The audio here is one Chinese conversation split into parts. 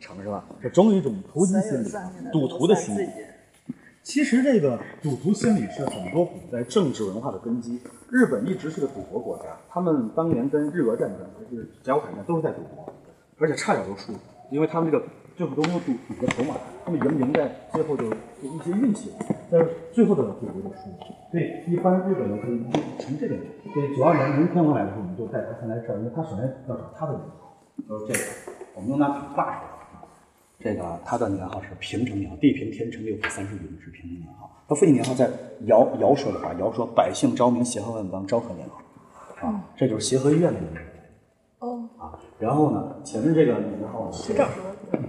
成是吧？这种有一种投机心理，赌徒的心理。其实这个赌徒心理是很多古代政治文化的根基。日本一直是个赌博国家，他们当年跟日俄战争、就是甲午海战都是在赌博，而且差点都输，因为他们这个最后都没有赌个筹码，他们赢在最后就一些运气，但是最后的赌博就输了。所以一般日本人可以从这个，对920林天皇来的时候，我们就带他先来这儿，因为他首先要找他的名号，就是这个，我们用拿土霸说。 这个他的年号是平成年号，地平天成六百三十五是平成年号。他父亲年号在尧说的话，尧说百姓昭明，协和万邦，昭和年号，啊，这就是协和医院的名字。哦，啊，然后呢，前面这个年号是昭和，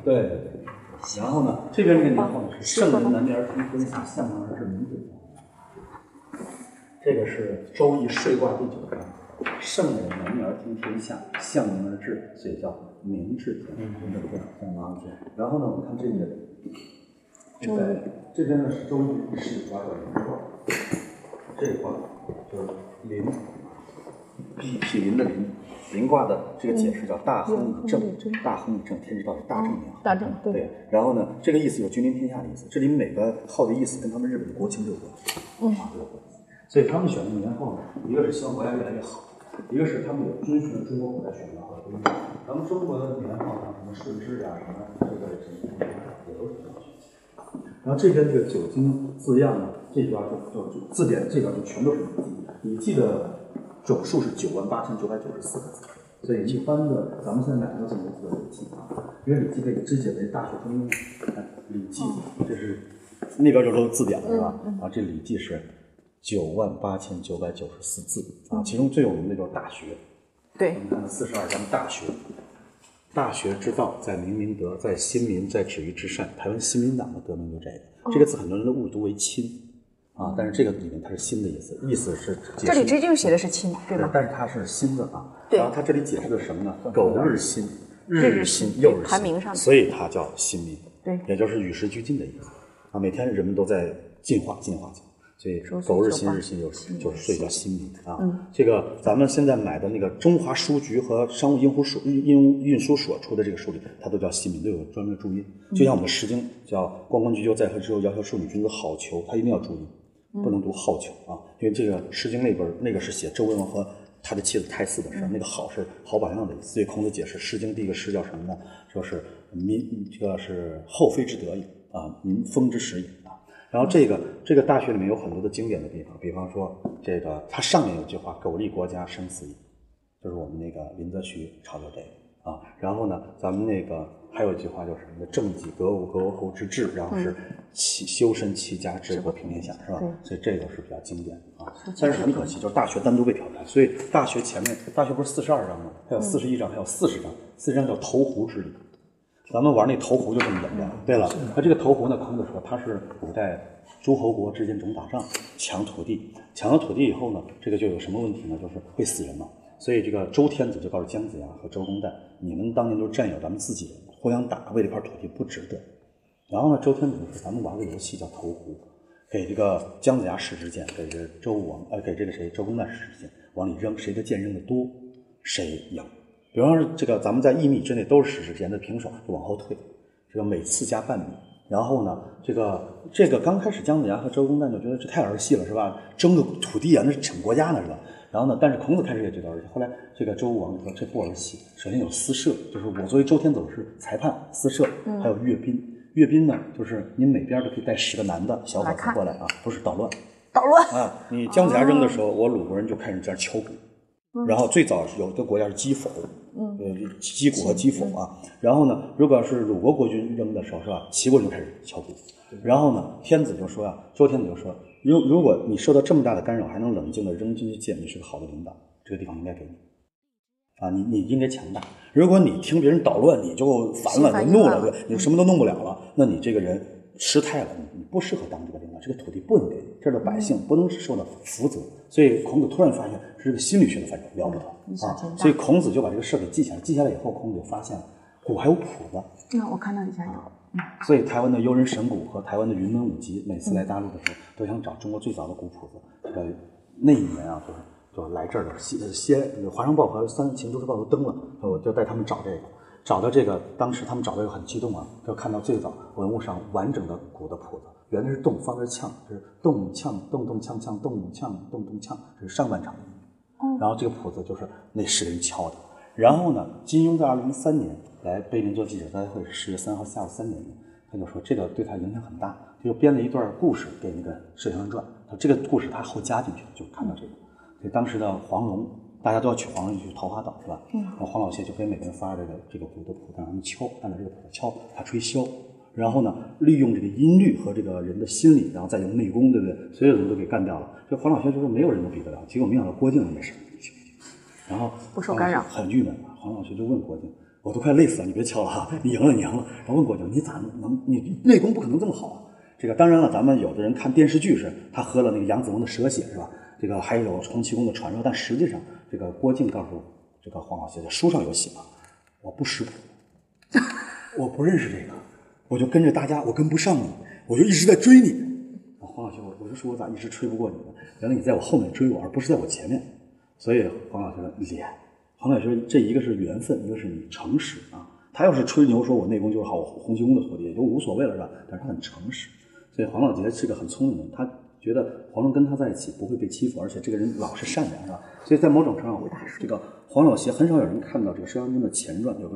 对对对，然后呢，这边这个年号呢是圣人南面而通天下，向阳而至明贵。这个是周易睡卦第九章，圣人南面而通天下，向阳而至，所以叫。 明治天皇，然后呢，我们看这边，这边呢是周易是卦叫临卦，这卦就是临，匹邻的邻，临卦的这个解释叫大亨以正，大亨以正，天之道是大正年号，大正对。然后呢，这个意思有君临天下的意思，这里每个号的意思跟他们日本的国情有关，所以他们选的年号呢，一个是希望国家越来越好。 一个是他们有遵循中国古代选择和规律，咱们中国的年号像什么顺治啊，什么这个也都是这样选。然后这边这个酒精字样呢，这边就字典这边就全都是你记的总数是98994个字，所以一般的咱们现在买的字母字都记啊，因为《礼记》可以肢解为大学中英，《礼记》这是那边就是字典了是吧？啊，这《礼记》是。 98994字啊，其中最有名的就是《大学》。对，我们看到42章《大学》，大学之道，在明明德，在亲民，在止于至善。台湾新民党的得名就这个，这个字很多人都误读为“亲”啊，但是这个里面它是“新”的意思，意思是这里这句写的是“亲”，对吧？但是它是“新”的啊。对。然后它这里解释的什么呢？苟日新，日新又日新，所以它叫“新民”，对，也就是与时俱进的意思啊。每天人们都在进化，进化。 所以苟日新，日新又日新，就是所以叫新民啊。这个咱们现在买的那个中华书局和商务运输所出的这个书里，它都叫新民，都有专门的注音。就像我们的《诗经》叫“关关雎鸠，在河之洲，窈窕淑女，君子好逑”，它一定要注音，不能读好逑啊。因为这个《诗经》那本那个是写周文王和他的妻子太姒的事，那个好是好榜样的意思。所以孔子解释《诗经》第一个诗叫什么呢？说是民，这个是后妃之德也啊，民风之始也。 然后这个大学里面有很多的经典的地方，比方说这个它上面有句话“苟利国家，生死以”，就是我们那个林则徐抄的这个啊。然后呢，咱们那个还有一句话就是什么“正己格物，格物侯之治”，然后是修身齐家治国平天下，是吧？所以这个是比较经典啊。但是很可惜，就是大学单独被挑战，所以大学前面大学不是42章吗？还有41章，还有40章，40章叫投壶之礼。 咱们玩那投壶就这么简单。对了，那这个投壶呢，孔子说它是古代诸侯国之间总打仗，抢土地，抢了土地以后呢，这个就有什么问题呢？就是会死人嘛。所以这个周天子就告诉姜子牙和周公旦，你们当年都是战友，咱们自己人，互相打为这块土地不值得。然后呢，周天子说咱们玩个游戏叫投壶，给这个姜子牙使支箭，给这周武王给这个谁周公旦使支箭，往里扔，谁的箭扔的多，谁赢。 比方说，这个咱们在1米之内都是实时间的平手，就往后退，这个每次加半米。然后呢，这个刚开始姜子牙和周公旦就觉得这太儿戏了，是吧？争个土地啊，那是抢国家呢，是吧？然后呢，但是孔子开始也觉得儿戏，后来这个周武王就说这不儿戏，首先有私射，就是我作为周天子是裁判私射，还有阅兵。阅兵呢，就是你每边都可以带10个男的小伙子过来啊，不是捣乱。捣乱啊！你姜子牙扔的时候，我鲁国人就开始在那敲鼓。 然后最早有的国家是击釜，击鼓和击釜啊。然后呢，如果是鲁国国君扔的时候，是吧？齐国就开始敲鼓。然后呢，天子就说啊，周天子就说，如果你受到这么大的干扰，还能冷静的扔进去箭，你是个好的领导，这个地方应该给你啊，你应该强大。如果你听别人捣乱，你就烦了，你就怒了，对，你什么都弄不了了，那你这个人失态了，你不适合当这个领导，这个土地不能给你，这儿的百姓不能受到福泽。 所以孔子突然发现这是个心理学的范畴，了不得啊！所以孔子就把这个事给记下来。记下来以后，孔子就发现鼓还有谱子。那我看到底下有。所以台湾的悠人神鼓和台湾的云门舞集，每次来大陆的时候，都想找中国最早的鼓谱子。这个那一年啊，就是来这儿的《华商报》和《三秦都市报》都登了，我就带他们找这个。找到这个，当时他们找到一个很激动啊，就看到最早文物上完整的鼓的谱子，原来是动，方是呛，就是动呛动动呛呛动呛动动呛，这是上半场的音乐。然后这个谱子就是那十个人敲的。然后呢，金庸在2003年来碑林做记者招待会，10月3号下午3点，他就说这个对他影响很大，就编了一段故事给那个《射雕英雄传》，这个故事他后加进去，就看到这个。所以当时的黄蓉。大家都要去黄蓉去桃花岛是吧？嗯。然后黄老先就给每个人发这个鼓的谱，让他们敲，按照这个谱敲，他吹箫。然后呢，利用这个音律和这个人的心理，然后再用内功，对不对？所有人都给干掉了。这黄老先就说没有人能比得了。结果没想到郭靖也是，然后不受干扰，很郁闷。黄老先就问郭靖：“我都快累死了，你别敲了哈，你赢了，你赢了。”然后问郭靖：“你咋能？你内功不可能这么好啊？”这个当然了，咱们有的人看电视剧是，他喝了那个扬子翁的蛇血是吧？这个还有洪七公的传说，但实际上。这个郭靖告诉这个黄老邪，在书上有写啊，我不识谱，我不认识这个，我就跟着大家，我跟不上你，我就一直在追你。黄老邪，我就说我咋一直追不过你呢？原来你在我后面追我，而不是在我前面。所以黄老邪说厉害。黄老邪说这一个是缘分，一个是你诚实啊。他要是吹牛说我内功就是好，我洪七公的徒弟也就无所谓了是吧？但是他很诚实，所以黄老邪是个很聪明的人，他。觉得黄蓉跟他在一起不会被欺负，而且这个人老是善良，是吧？所以在某种程度上，这个黄老邪很少有人看到这个《射雕英雄》的前传，有个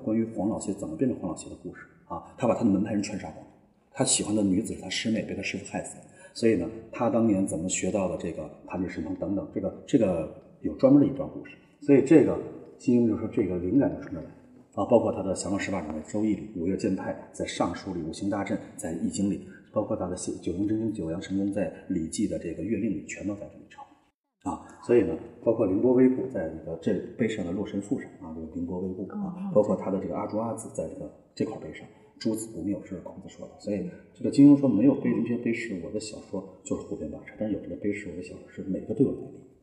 关于黄老邪怎么变成黄老邪的故事啊。他把他的门派人全杀光，他喜欢的女子是他师妹，被他师父害死。所以呢，他当年怎么学到了这个弹指神通等等，这个有专门的一段故事。所以这个金庸就说这个灵感就从这来啊，包括他的《降魔十八掌》在《周易》里，五岳剑派在《尚书》里，五行大阵在《易经》里。包括他的九阳真经、九阳神功，在《礼记》的这个月令里，全都在这里抄啊。所以呢，包括凌波微步在这个这碑上的洛神赋上啊，这个凌波微步啊，包括他的这个阿朱阿字在这块碑上，诸子不谬是孔子说的。所以这个金庸说没有碑林，这些碑石，我的小说就是胡编乱扯，但是有这个碑石，我的小说是每个都有来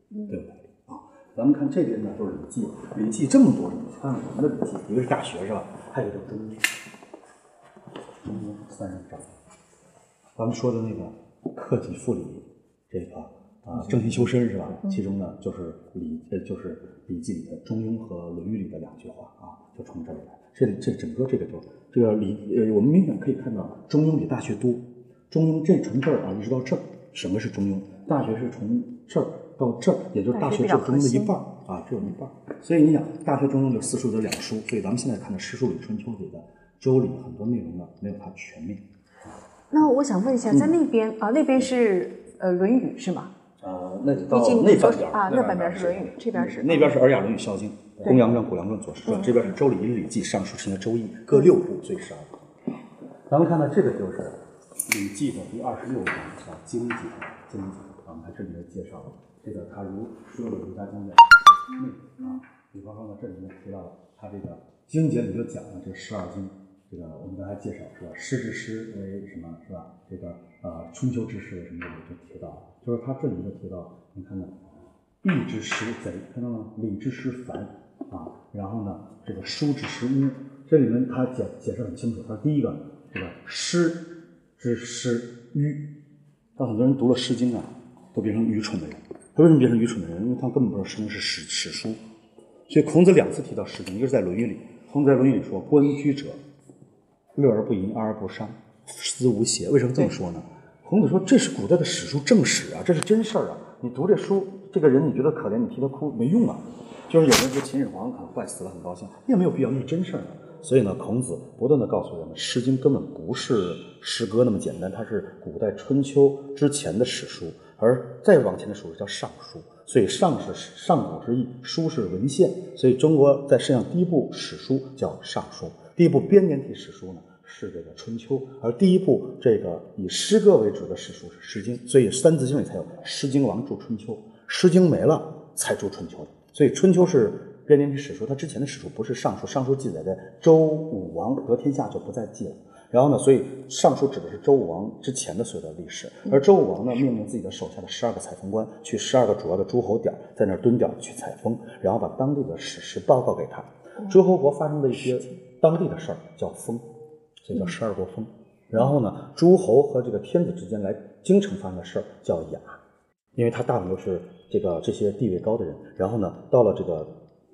历，都有来历啊。咱们看这边呢，就是《礼记》，《礼记》这么多人，看看我们的《礼记》，一个是大学是吧？还有一个中庸，中庸30章。咱们说的那个克己复礼，这个啊正心修身是吧？其中呢就是《礼记》里的《中庸》和《论语》里的两句话啊，就从这里来。这整个这个我们明显可以看到，《中庸》比《大学》多。《中庸》这从这儿啊一直到这儿，什么是《中庸》？《大学》是从这儿到这儿，也就是《大学》是《中庸》的一半啊，只有一半。所以你想，《大学》《中庸》有4书有2书，所以咱们现在看的《诗书》里、《春秋》里的《周礼》很多内容呢，没有它全面。那我想问一下，在那边啊，那边是《论语》是吗？那到那半边啊，那半边是《论语》，这边是那边是《尔雅》《论语》《孝经》《公羊传》《谷梁传》《左氏传》，这边是《周礼》《礼记》《尚书》《秦》《周易》各6部，所以12部。咱们看到这个就是《礼记》的第26章叫经济，我们看这里面介绍了这个它如所有的儒家经典内啊，比方说呢，这里面提到了它这个经节里就讲了这12经。这个我们刚才介绍是吧？诗之诗为什么是吧？这个春秋之诗为什么就提到了？就是他这里就提到，你看呢，义之诗贼，看到吗？礼之诗凡啊，然后呢，这个书之诗巫，这里面他解释很清楚。他第一个这个诗之诗愚，但很多人读了《诗经》啊，都变成愚蠢的人。他为什么变成愚蠢的人？因为他根本不知道《诗经》是史书，所以孔子2次提到《诗经》，一个是在《论语》里，孔子在《论语》里说：“官居者。”乐而不淫，傲而不伤，思无邪。为什么这么说呢？孔子说这是古代的史书正史啊，这是真事儿啊。你读这书，这个人你觉得可怜，你替他哭没用啊。就是有人说秦始皇很坏死了很高兴，也没有必要，这是真事儿。所以呢，孔子不断的告诉人们，《诗经》根本不是诗歌那么简单，它是古代春秋之前的史书，而再往前的史书叫《尚书》。所以上是上古之意，书是文献，所以中国在世上第一部史书叫《尚书》。第一部编年体史书呢是这个《春秋》，而第一部这个以诗歌为主的史书是《诗经》，所以《三字经》里才有《诗经王注春秋》，《诗经》没了才注《春秋》的。所以《春秋》是编年体史书，它之前的史书不是《尚书》，《尚书》记载的周武王得天下就不再记了。然后呢，所以《尚书》指的是周武王之前的所有的历史，而周武王呢，命令自己的手下的12个采风官去12个主要的诸侯点，在那儿蹲点去采风，然后把当地的史实报告给他。诸侯国发生的一些当地的事儿叫风，所以叫12国风。然后呢，诸侯和这个天子之间来京城发生的事儿叫雅，因为他大部分都是这些地位高的人。然后呢，到了这个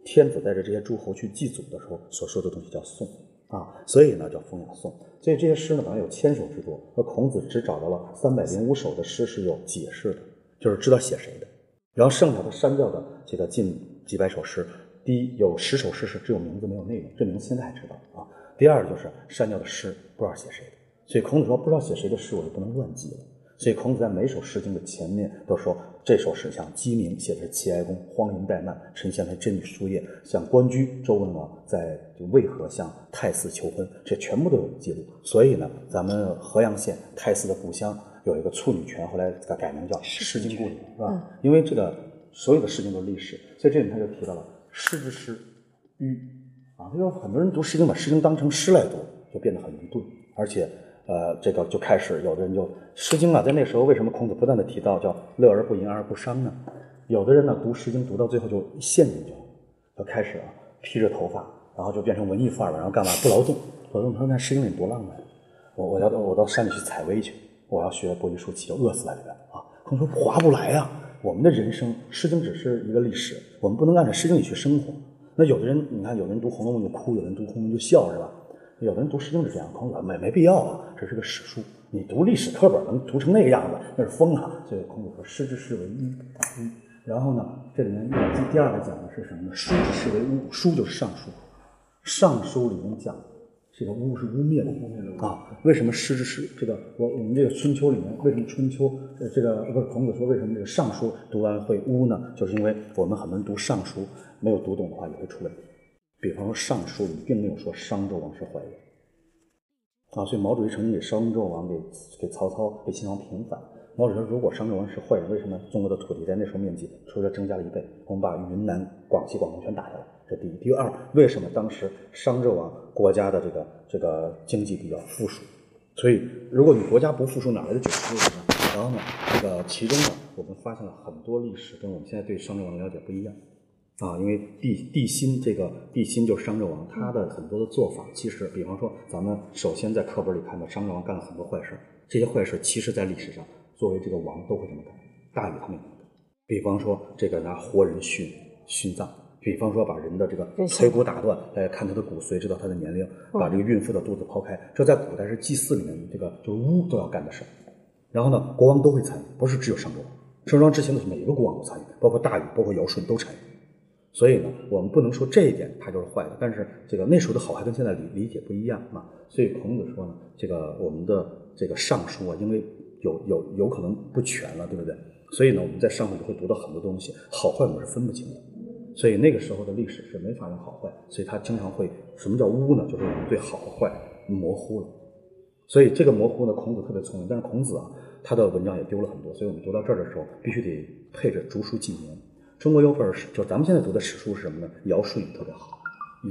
天子带着这些诸侯去祭祖的时候所说的东西叫颂啊，所以呢叫风雅颂。所以这些诗呢，好像有1000首之多，而孔子只找到了305首的诗是有解释的，就是知道写谁的。然后剩下的删掉的这个近几百首诗，第一有10首诗是只有名字没有内容，这名字现在还知道啊。第二就是删掉的诗不知道写谁的，所以孔子说不知道写谁的诗我就不能乱记了。所以孔子在每首诗经的前面都说，这首诗像鸡鸣写的是齐哀公，荒淫怠慢，陈献为贞女输液，像关雎周文王在渭河向太姒求婚，这全部都有记录。所以呢，咱们河阳县太姒的故乡有一个处女泉，后来改名叫诗经故里，是吧？因为这个所有的诗经都是历史，所以这里他就提到了诗之诗愚啊，因为很多人读诗经把诗经当成诗来读，就变得很愚钝，而且。这个就开始有的人就诗经啊，在那时候为什么孔子不断的提到叫乐而不淫而不伤呢？有的人呢读诗经读到最后就陷进去了，就开始啊披着头发，然后就变成文艺范儿了，然后干嘛不劳动？劳动他说那诗经里多浪漫，我到山里去采薇去，我要学伯夷叔齐，要饿死在里边啊！孔子说划不来啊，我们的人生诗经只是一个历史，我们不能按照诗经里去生活。那有的人你看，有的人读《红楼梦》就哭，有的人读《红楼梦》就笑，是吧？有的人读诗经是这样，孔子没必要啊，这是个史书，你读历史课本能读成那个样子，那是疯了。所以孔子说诗之诗为愚、嗯。然后呢，这里面《易经》第二个讲的是什么呢？书之诗为污，书就是尚书，尚书里面讲这个污是污蔑的啊。为什么诗之诗这个我们这个春秋里面为什么春秋这个不是孔子说为什么这个尚书读完会污呢？就是因为我们很多人读尚书没有读懂的话也会出问题。比方说尚书里并没有说商纣王是坏人啊，所以毛主席曾经给商纣王给曹操给秦王平反。毛主席说如果商纣王是坏人，为什么中国的土地在那时候面积除了增加了1倍，我们把云南广西广东全打下来，这第一。第二，为什么当时商纣王国家的这个经济比较富庶，所以如果你国家不富庶哪来的九州呢？然后呢这个其中呢我们发现了很多历史跟我们现在对商纣王的了解不一样啊，因为地心这个地心就是商纣王，他的很多的做法，其实比方说咱们首先在课本里看到商纣王干了很多坏事，这些坏事其实在历史上作为这个王都会这么干，大禹他们也这么干。比方说这个拿活人殉葬，比方说把人的这个腿骨打断来看他的骨髓知道他的年龄，把这个孕妇的肚子剖开，这在古代是祭祀里面这个就是巫都要干的事。然后呢国王都会参与，不是只有商纣王，商纣王之前的每一个国王都参与，包括大禹包括尧舜都参与。所以呢，我们不能说这一点它就是坏的，但是这个那时候的好坏跟现在理解不一样嘛。所以孔子说呢，这个我们的这个尚书啊，因为有可能不全了，对不对？所以呢，我们在上面就会读到很多东西，好坏我们是分不清的。所以那个时候的历史是没法用好坏，所以它经常会什么叫污呢？就是我们对好坏模糊了。所以这个模糊呢，孔子特别聪明，但是孔子啊，他的文章也丢了很多，所以我们读到这儿的时候，必须得配着竹书纪年。中国有本史，就咱们现在读的史书是什么呢？尧舜禹特别好，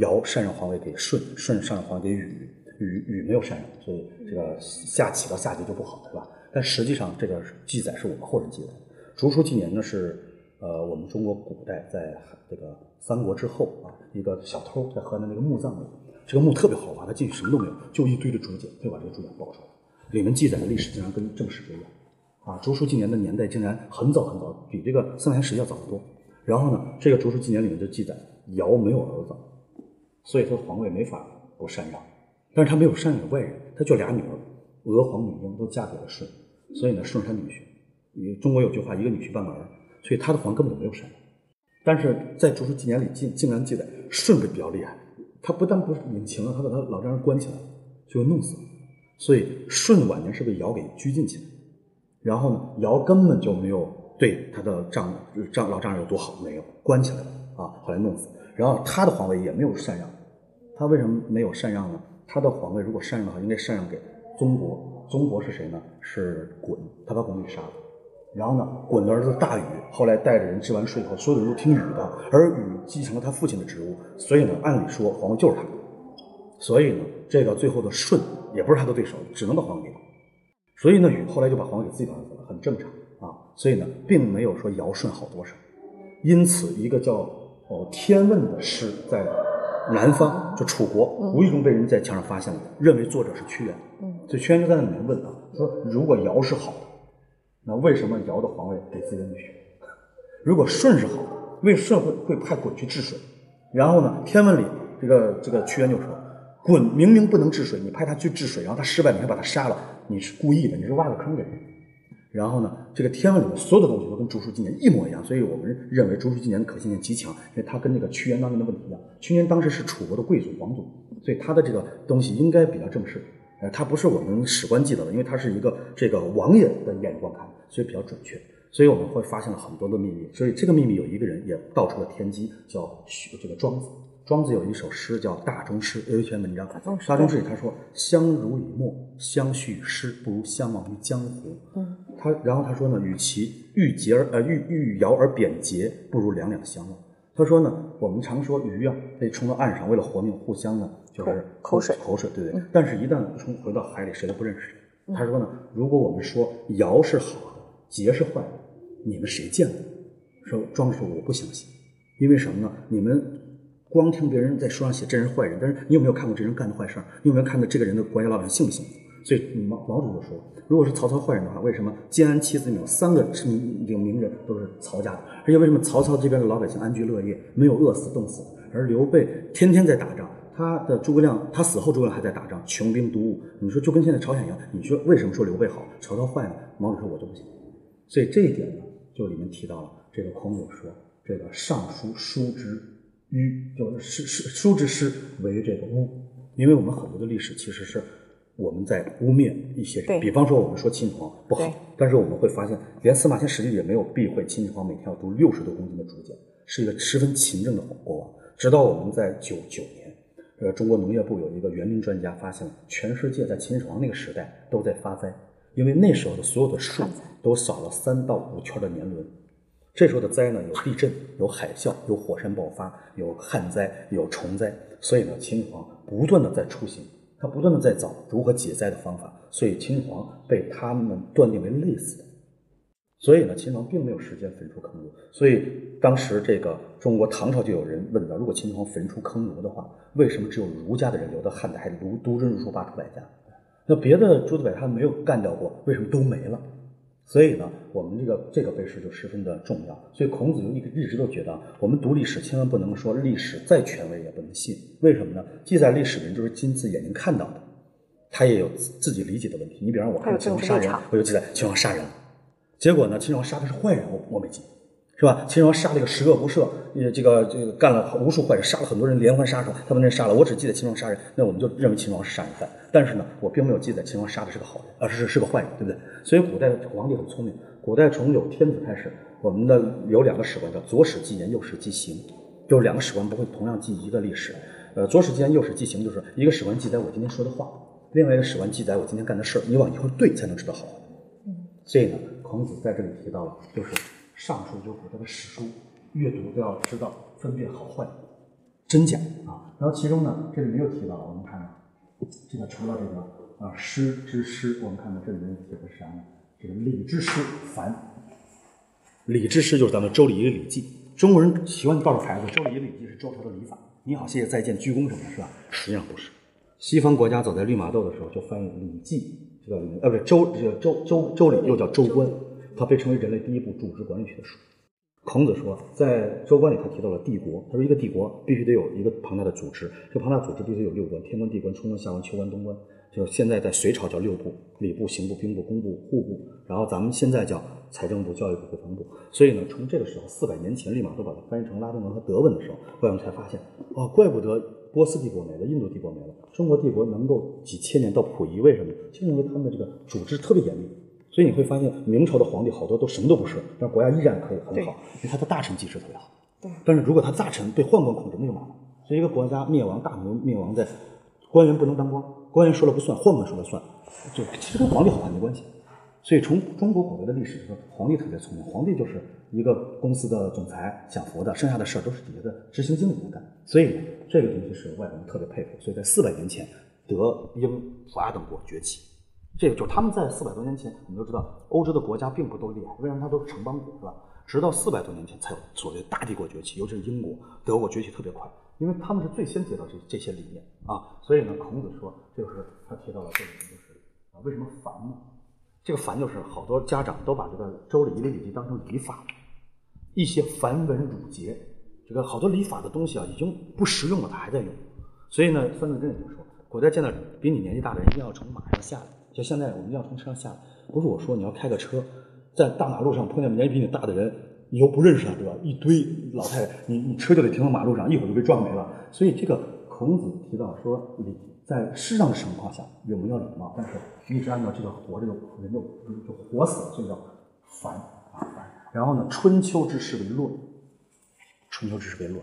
尧禅让皇位给舜，舜禅让皇位给禹，禹没有禅让，所以这个下起到下级就不好，是吧？但实际上这个记载是我们后人记载的。竹书纪年呢是我们中国古代在这个三国之后啊，一个小偷在河南那个墓葬里，这个墓特别好玩，他进去什么都没有，就一堆的竹简，就把这个竹简爆出来，里面记载的历史竟然跟正史不一样啊！竹书纪年的年代竟然很早，比这个三国史要早得多。然后呢，这个竹书纪年里面就记载尧没有儿子，所以他皇位没法不禅让，但是他没有禅让给外人，他就俩女儿，娥皇、女英都嫁给了舜，所以呢舜禅女婿。中国有句话，一个女婿半个儿，所以他的皇根本没有禅让。但是在竹书纪年里竟然记载舜比较厉害，他不但不是隐情了，他把他老丈人关起来了，就弄死了。所以舜晚年是被尧给拘禁起来，然后呢尧根本就没有对他的老丈人有多好，没有，关起来了啊，后来弄死。然后他的皇位也没有禅让，他为什么没有禅让呢？他的皇位如果禅让的话，应该禅让给宗伯。宗伯是谁呢？是鲧，他把鲧给杀了。然后呢，鲧的儿子大禹后来带着人治完税以后，所有人都听禹的，而禹继承了他父亲的职务，所以呢，按理说皇位就是他。所以呢，这个最后的舜也不是他的对手，只能把皇位给他。所以呢，禹后来就把皇位给自己的儿子了，很正常。所以呢并没有说尧舜好多少。因此一个叫天问的诗在南方就楚国无意中被人在墙上发现了，认为作者是屈原。所以屈原就在那里面问啊，说如果尧是好的，那为什么尧的皇位给自己的女婿？如果舜是好的，为舜会派鲧去治水，然后呢，天文里这个屈原就说：“鲧明明不能治水，你派他去治水，然后他失败，你还把他杀了，你是故意的，你是挖个坑给人。”然后呢，这个天文里面所有的东西都跟《竹书纪年》一模一样，所以我们认为《竹书纪年》的可信性极强，因为它跟那个屈原当年的问题一样，屈原当时是楚国的贵族皇族，所以他的这个东西应该比较正式。它不是我们史官记得的，因为它是一个这个王爷的眼光看，所以比较准确。所以我们会发现了很多的秘密。所以这个秘密有一个人也道出了天机，叫这个庄子。庄子有一首诗叫《大中诗》，有一篇文章《大中诗》里他说：“相濡以沫，相续诗，不如相忘于江湖。”嗯，他然后他说呢，与其欲摇而贬节，不如两两相忘。他说呢，我们常说鱼啊被冲到岸上，为了活命，互相呢就是口水，对不对？但是一旦冲回到海里，谁都不认识谁。他说呢，如果我们说摇是好的，节是坏的，你们谁见过？说庄子说我不相信，因为什么呢？你们光听别人在书上写这人坏人，但是你有没有看过这人干的坏事？你有没有看到这个人的国家老板幸不幸福？所以毛主席就说，如果是曹操坏人的话，为什么建安七子里面有3个名人都是曹家的？而且为什么曹操这边的老百姓安居乐业，没有饿死冻死？而刘备天天在打仗，他死后诸葛亮还在打仗，穷兵黩武。你说就跟现在朝鲜一样，你说为什么说刘备好，曹操坏呢？毛主席说我就不行。所以这一点呢，就里面提到了这个孔子说，这个尚书书之迂，就是书之师为这个污，因为我们很多的历史其实是。我们在污蔑一些人，比方说我们说秦始皇不好，但是我们会发现，连司马迁史记也没有避讳秦始皇每天要读60多公斤的竹简，是一个十分勤政的国王。直到我们在99年，中国农业部有一个园林专家发现了，全世界在秦始皇那个时代都在发灾，因为那时候的所有的树都少了3到5圈的年轮。这时候的灾呢，有地震，有海啸，有火山爆发，有旱灾，有虫灾，所以呢，秦始皇不断的在出行。他不断的在找如何解灾的方法，所以秦始皇被他们断定为累死的。所以呢，秦始皇并没有时间焚出坑儒。所以当时这个中国唐朝就有人问到，如果秦始皇焚出坑儒的话，为什么只有儒家的人留到汉代还独尊儒术800-900家？那别的诸子百家没有干掉过，为什么都没了？所以呢，我们这个背诗就十分的重要。所以孔子就一直都觉得，我们读历史千万不能说历史再权威也不能信。为什么呢？记载历史的人就是亲自眼睛看到的，他也有自己理解的问题。你比方我看秦始皇杀人，我就记载秦始皇杀人，结果呢，秦始皇杀的是坏人，我没记，是吧？秦始皇杀了一个10个不赦，这个干了无数坏事，杀了很多人，连环杀手，他们那杀了，我只记得秦始皇杀人，那我们就认为秦始皇是杀人犯。但是呢，我并没有记载秦始皇杀的是个好人，而是个坏人，对不对？所以古代的皇帝很聪明，古代从有天子开始，我们的有2个史官叫左史记年，右史记刑，就是2个史官不会同样记一个历史。左史记年，右史记刑，就是一个史官记载我今天说的话，另外一个史官记载我今天干的事儿，你往以后对才能知道好。所以呢，孔子在这里提到了，就是上述就古代的史书阅读都要知道分辨好坏真假啊。然后其中呢，这里没有提到，我们看这个除了这个诗之师，我们看到这里面写的是啥呢？这个礼之师繁，礼之师就是咱们周礼一个礼记，中国人喜欢到处牌子，周礼一礼记是周朝的礼法，你好谢谢再见鞠躬什么的，是吧？实际上不是，西方国家走在绿马豆的时候就翻译礼记，这个不是周礼又叫周官，它被称为人类第一部组织管理学的书。孔子说，在周官里他提到了帝国，他说一个帝国必须得有一个庞大的组织，这庞大组织必须有6官，天官、地官、冲官、下官、秋官、冬官，就是现在在隋朝叫6部，礼部、刑部、兵部、工部、户部，然后咱们现在叫财政部、教育部、国防部。所以呢，从这个时候400年前立马都把它翻译成拉丁文和德文的时候，外人才发现，哦，怪不得波斯帝国没了，印度帝国没了，中国帝国能够几千年到溥仪，为什么？就因为他们的这个组织特别严密。所以你会发现，明朝的皇帝好多都什么都不是，但国家依然可以很好，因为他的大臣机制特别好。对。但是如果他大臣被宦官控制，那就麻烦。所以一个国家灭亡，大灭亡在官员不能当官，官员说了不算，宦官说了算，就其实跟皇帝好像没关系。所以从中国古代的历史说，皇帝特别聪明，皇帝就是一个公司的总裁享福的，剩下的事儿都是底下的执行经理来干。所以呢，这个东西是外国人特别佩服。所以在400年前，德、英、法等国崛起。这个就是他们在400多年前，我们都知道欧洲的国家并不都厉害，为什么它都是城邦国，是吧？直到400多年前才有所谓大帝国崛起，尤其是英国、德国崛起特别快，因为他们是最先接到这些理念啊。所以呢，孔子说，就是他提到了这里面，就是啊，为什么繁呢？这个繁就是好多家长都把这个周礼一礼记当成礼法，一些繁文缛节这个好多礼法的东西啊，已经不实用了，他还在用。所以呢，范仲淹也就说，古代见到比你年纪大的人，一定要从马上下来，就现在我们一定要从车上下来。不是我说你要开个车，在大马路上碰见年纪比你大的人，你又不认识他，对吧？一堆老太太，你车就得停到马路上，一会儿就被撞没了。所以这个孔子提到说礼。在适当的情况下，我们要礼貌，但是你只按照这个活，这个人就活死了，这叫烦啊烦。然后呢，春秋之事为乱，春秋之事为乱，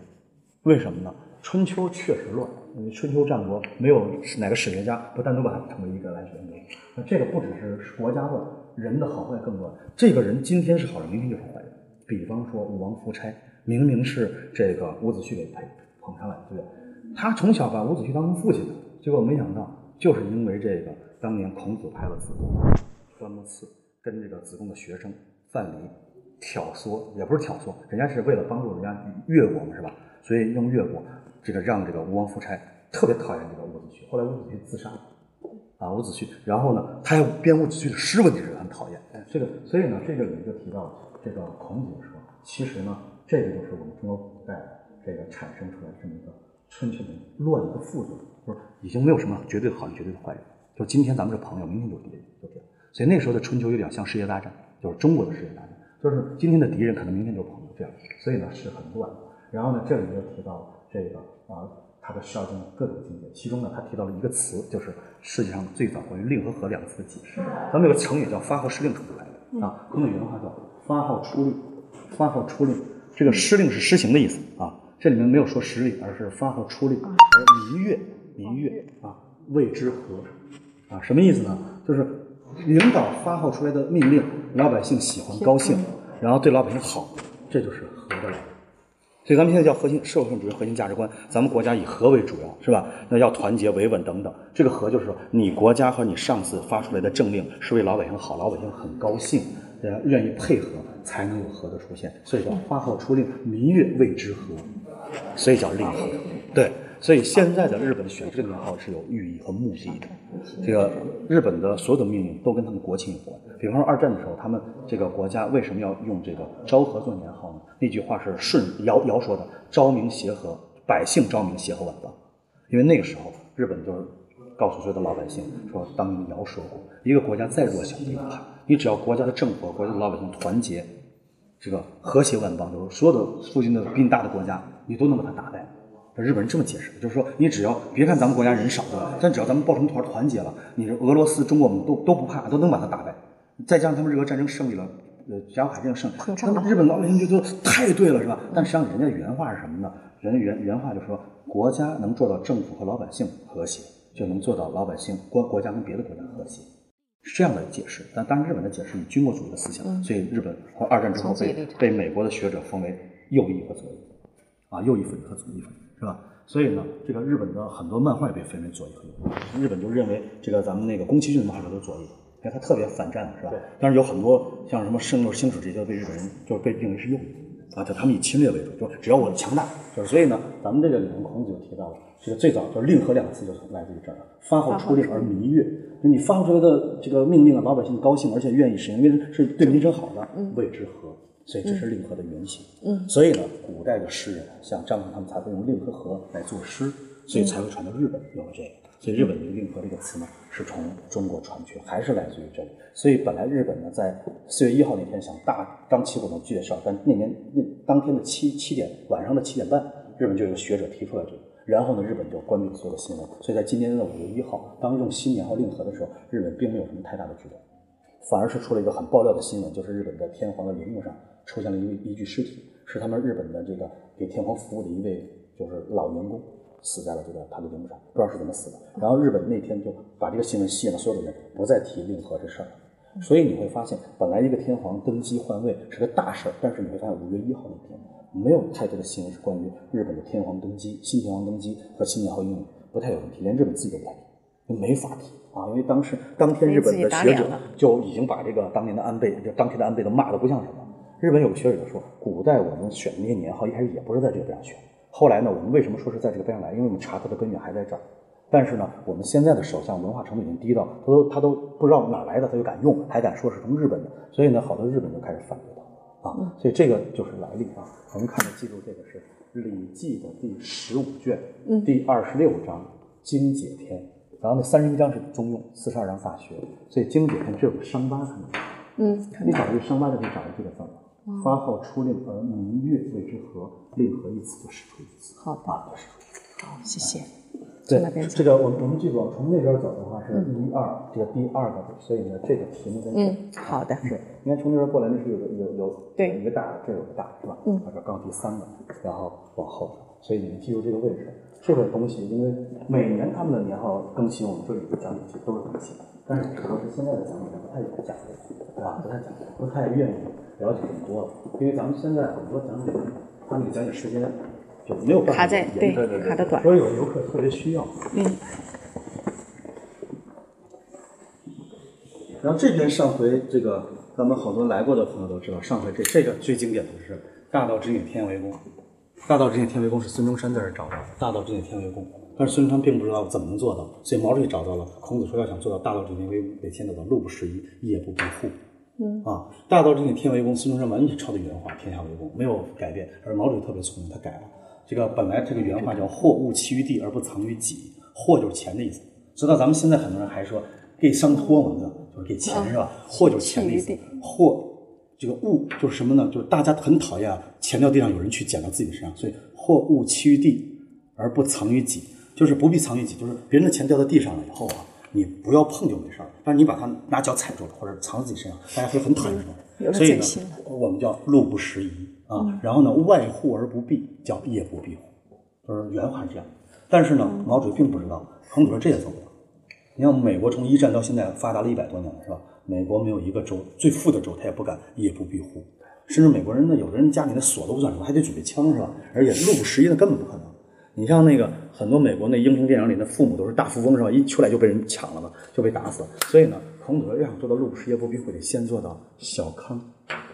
为什么呢？春秋确实乱，因为春秋战国没有哪个史学家不单独把它成为一个来源流。那这个不只是国家乱，人的好坏更乱。这个人今天是好人，明天就是坏人。比方说武王夫差，明明是这个伍子胥给捧上来，对不对？他从小把伍子胥当成父亲的。结果没想到，就是因为这个，当年孔子派了子贡端木赐跟这个子贡的学生范蠡挑唆，也不是挑唆，人家是为了帮助人家越国嘛，是吧？所以用越国这个让这个吴王夫差特别讨厌这个伍子胥，后来伍子胥自杀了啊，伍子胥。然后呢，他还编伍子胥的诗文，就是很讨厌。这个，所以呢，这个里就提到这个孔子说，其实呢，这个就是我们中国古代这个产生出来这么一个春秋的乱的副作用。就是已经没有什么绝对好人绝对的坏人，就是今天咱们是朋友，明天就敌人，就这样。所以那时候的春秋有点像世界大战，就是中国的世界大战，就是今天的敌人可能明天就是朋友，这样。所以呢是很乱的。然后呢，这里就提到这个他的十二经各种经典，其中呢他提到了一个词，就是世界上最早关于令和合两词的解释。咱们有个成语叫发号施令出来的啊，孔子原话叫发号出令。发号出令，这个施令是施行的意思啊，这里面没有说实力，而是发号出令，而民乐。民乐啊，谓之和啊，什么意思呢？就是领导发号出来的命令，老百姓喜欢高兴，然后对老百姓好，这就是和的来源。所以咱们现在叫核心社会主义核心价值观，咱们国家以和为主要，是吧？那要团结维稳等等。这个和就是说，你国家和你上司发出来的政令是为老百姓好，老百姓很高兴，大家愿意配合，才能有和的出现。所以叫发号出令，民乐谓之和，所以叫令和。对。所以现在的日本选这个年号是有寓意和目的的。这个日本的所有的命运都跟他们国情有关。比方说二战的时候，他们这个国家为什么要用这个昭和做年号呢？那句话是舜尧说的：“昭明协和，百姓昭明协和万邦。”因为那个时候日本就是告诉所有的老百姓说：“当年尧说过，一个国家再弱小，也不怕，你只要国家的政府、国家的老百姓团结，这个和谐万邦，就是所有的附近的比你大的国家，你都能把它打败。”日本人这么解释，就是说，你只要别看咱们国家人少的，但只要咱们抱成团团结了，你俄罗斯、中国我们都不怕，都能把它打败。再加上他们日俄战争胜利了，甲午海战胜利，他们日本老百姓就说太对了，是吧？但实际上人家原话是什么呢？人家原话就说，国家能做到政府和老百姓和谐，就能做到老百姓国家跟别的国家和谐。是这样的解释，但当然日本的解释以军国主义的思想，所以日本和二战之后被美国的学者封为右翼和左翼。啊，右翼分和左翼分，是吧？所以呢，这个日本的很多漫画也被分为左翼和右翼。日本就认为这个咱们那个宫崎骏漫画都是左翼，因为他特别反战，是吧？但是有很多像什么《圣斗士星矢》这些被日本人就是被定为是右翼啊，就他们以侵略为主，就只要我强大，就是所以呢，咱们这个里面孔子就提到了，这个最早就是“令和”两个字就来自于这儿，发号出令而民悦，就你发出来的这个命令啊，老百姓高兴而且愿意实行，因为是对民生好的，谓之和。所以这是令和的原型。所以呢，古代的诗人像张衡他们才会用令和和来做诗，所以才会传到日本有了这个。所以日本的令和这个词呢，是从中国传去，还是来自于这里。所以本来日本呢，在4月1号那天想大张旗鼓的介绍，但那年当天的七点晚上的7点半，日本就有学者提出来这个，然后呢，日本就关闭了所有的新闻。所以在今年的5月1号，当用新年号令和的时候，日本并没有什么太大的举动。反而是出了一个很爆料的新闻，就是日本在天皇的陵墓上出现了一具尸体，是他们日本的这个给天皇服务的一位就是老员工死在了这个他的陵墓上，不知道是怎么死的。然后日本那天就把这个新闻吸引了所有的人，不再提令和这事儿。所以你会发现，本来一个天皇登基换位是个大事，但是你会发现5月1号那天没有太多的新闻是关于日本的天皇登基、新天皇登基和新年号应用，不太有人提，连日本自己都不太提。没法提啊，因为当天日本的学者就已经把这个当年的安倍，就当天的安倍都骂得不像什么。日本有个学者就说，古代我们选那些年号一开始也不是在这个边上选，后来呢，我们为什么说是在这个边上来？因为我们查它的根源还在这儿。但是呢，我们现在的首相文化程度已经低到他都不知道哪来的，他就敢用，还敢说是从日本的。所以呢，好多日本就开始反对他啊。所以这个就是来历啊。我们看着记住这个事。礼记》的第15卷、第26章经解篇，然后那31章是中庸，42章大学，所以经解篇只有个伤疤可能。你找这个伤疤就可以找到这个字了。发号出令而民悦谓之和，令和一词，不使出一词。好的，好，谢谢。对，这个我们记住，从那边走的话是12，这个第2个，所以呢，这个题目跟好的是，你看从那边过来那是有对一个大，这有个大是吧？这刚第3个，然后往后，所以你们记住这个位置，这个东西，因为每年他们的年号更新，我们这里的讲解题都是更新，但是只不过是现在的讲解不太有讲究，对吧？不太愿意了解很多，因为咱们现在很多讲解人，他们的讲解时间。就没有办法卡在卡的短，所以有游客特别需要。然后这边上回这个，咱们好多来过的朋友都知道，上回这个最经典的是大道至简天为公。大道至简天为公是孙中山在这找到的，大道至简天为公，但是孙中山并不知道怎么能做到，所以毛主席找到了。孔子说要想做到大道至简为天的话，路不拾遗，夜不闭户。大道至简天为公，孙中山完全抄的原话，天下为公，没有改变。而毛主席特别聪明，他改了。这个本来这个原话叫货物弃于地而不藏于己，货就是钱的意思，直到咱们现在很多人还说给商托嘛，就是给钱是吧？货就是钱的意思，货这个物就是什么呢？就是大家很讨厌钱掉地上有人去捡到自己的身上，所以货物弃于地而不藏于己，就是不必藏于己，就是别人的钱掉到地上了以后啊，你不要碰就没事儿，但是你把它拿脚踩住了或者藏在自己身上，大家会很讨厌这种，所以呢我们叫路不拾遗啊，然后呢，外户而不闭，叫夜不闭户，就是原话是这样。但是呢，毛主席并不知道，孔子说这也做不到。你看美国从一战到现在发达了100多年了，是吧？美国没有一个州最富的州，他也不敢夜不闭户，甚至美国人呢，有的人家里的锁都不算什么，还得准备枪，是吧？而且路不拾遗的根本不可能。你像那个很多美国那英雄电影里的父母都是大富翁，是吧？一出来就被人抢了嘛，就被打死了。所以呢，孔子说要想做到路不拾遗、夜不闭户，得先做到小康，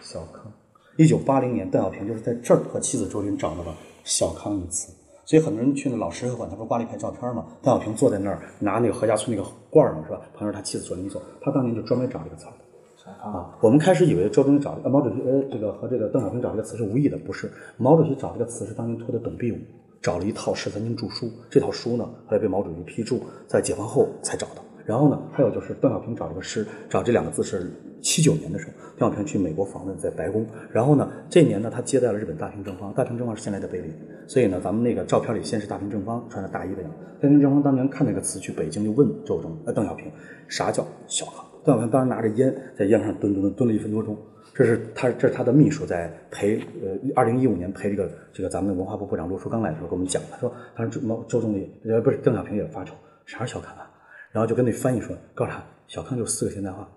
小康。1980年，邓小平就是在这儿和妻子周林找到了“小康”一词，所以很多人去那老石河馆，他不是挂了一排照片嘛？邓小平坐在那儿拿那个何家村那个罐儿嘛，是吧？旁边他妻子周林说，他当年就专门找这个词儿啊。我们开始以为周林找毛主席这个和这个邓小平找这个词是无意的，不是。毛主席找这个词是当年托的董必武找了一套13经注疏，这套书呢后来被毛主席批注，在解放后才找到。然后呢，还有就是邓小平找这个诗，找这2个字是79年的时候，邓小平去美国访问，在白宫。然后呢，这年呢，他接待了日本大平正芳，大平正芳是现在的碑林。所以呢，咱们那个照片里先是大平正芳穿着大衣的样子。大平正芳当年看那个词去北京，就问邓小平啥叫小康。邓小平当时拿着烟在烟上蹲了1分多钟。这是他的秘书在陪2015年陪这个咱们的文化部部长罗淑刚来的时候跟我们讲，他说当时周总理不是邓小平也发愁啥是小康啊。然后就跟那翻译说，告诉他小康就是4个现代化，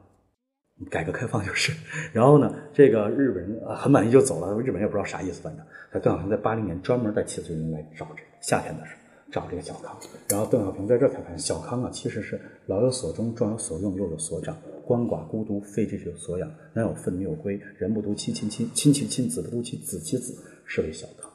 改革开放就是。然后呢，这个日本人很满意就走了，日本人也不知道啥意思，反正。邓小平在80年专门带妻子人来找这个，夏天的时候找这个小康。然后邓小平在这才发现，小康啊其实是老有所终，壮有所用，幼有所长，鳏寡孤独废疾有所养，男有分女有归，人不独亲，子不独妻，子其子，是为小康。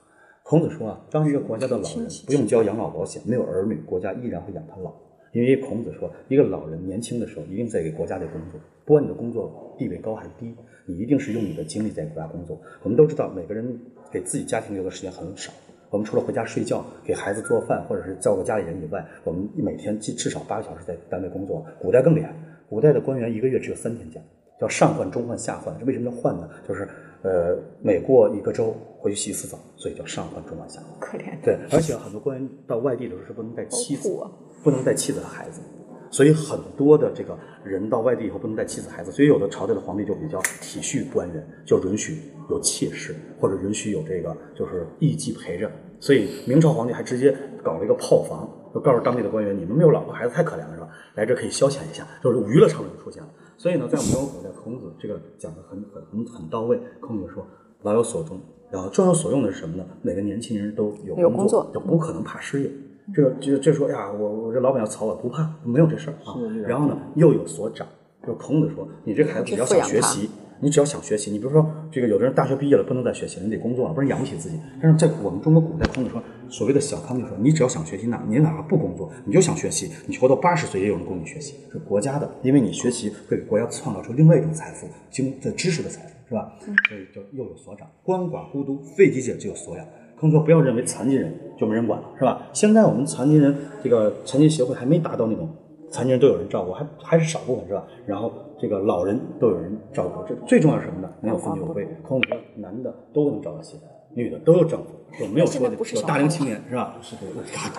孔子说啊，当一个国家的老人不用交养老保险，没有儿女，国家依然会养他老。因为孔子说，一个老人年轻的时候一定在给国家里工作，不管你的工作地位高还是低，你一定是用你的精力在给国家工作。我们都知道，每个人给自己家庭留的时间很少，我们除了回家睡觉、给孩子做饭或者是照顾家里人以外，我们每天至少8个小时在单位工作。古代更厉害，古代的官员1个月只有3天假，叫上换、中换、下换。这为什么叫换呢？就是每过1个周回去洗1次澡，所以叫上换、中换、下换。可怜。对，而且很多官员到外地的时候是不能带妻子，不能带妻子和孩子，所以很多的这个人到外地以后不能带妻子孩子，所以有的朝代的皇帝就比较体恤官员，就允许有妾室，或者允许有这个就是艺妓陪着。所以明朝皇帝还直接搞了一个炮房，就告诉当地的官员，你们没有老婆孩子太可怜了，是吧？来这可以消遣一下，就是娱乐场所就出现了。所以呢，在我们中国古代，孔子这个讲的很到位。孔子说，老有所终，然后壮有所用的是什么呢？每个年轻人都有工作，就不可能怕失业。这说呀，我这老板要炒我不怕，没有这事儿啊。然后呢，又有所长，就孔子说，你这个孩子只要想学习，你比如说这个有的人大学毕业了不能再学习，你得工作了，不然养不起自己。但是在我们中国古代，孔子说所谓的小康，就说你只要想学习，你哪怕不工作，你就想学习，你活到80岁也有人供你学习，是国家的，因为你学习会给国家创造出另外一种财富，知识的财富，是吧？所以就又有所长，鳏寡孤独废疾者就有所养。更说不要认为残疾人就没人管了，是吧？现在我们残疾人这个残疾协会还没达到那种残疾人都有人照顾，还是少部分，是吧？然后这个老人都有人照顾，这最重要是什么呢？能有分久会，空姐男的都能找到协会，女的都有政府，有没有说的有大龄青年，是吧？是的，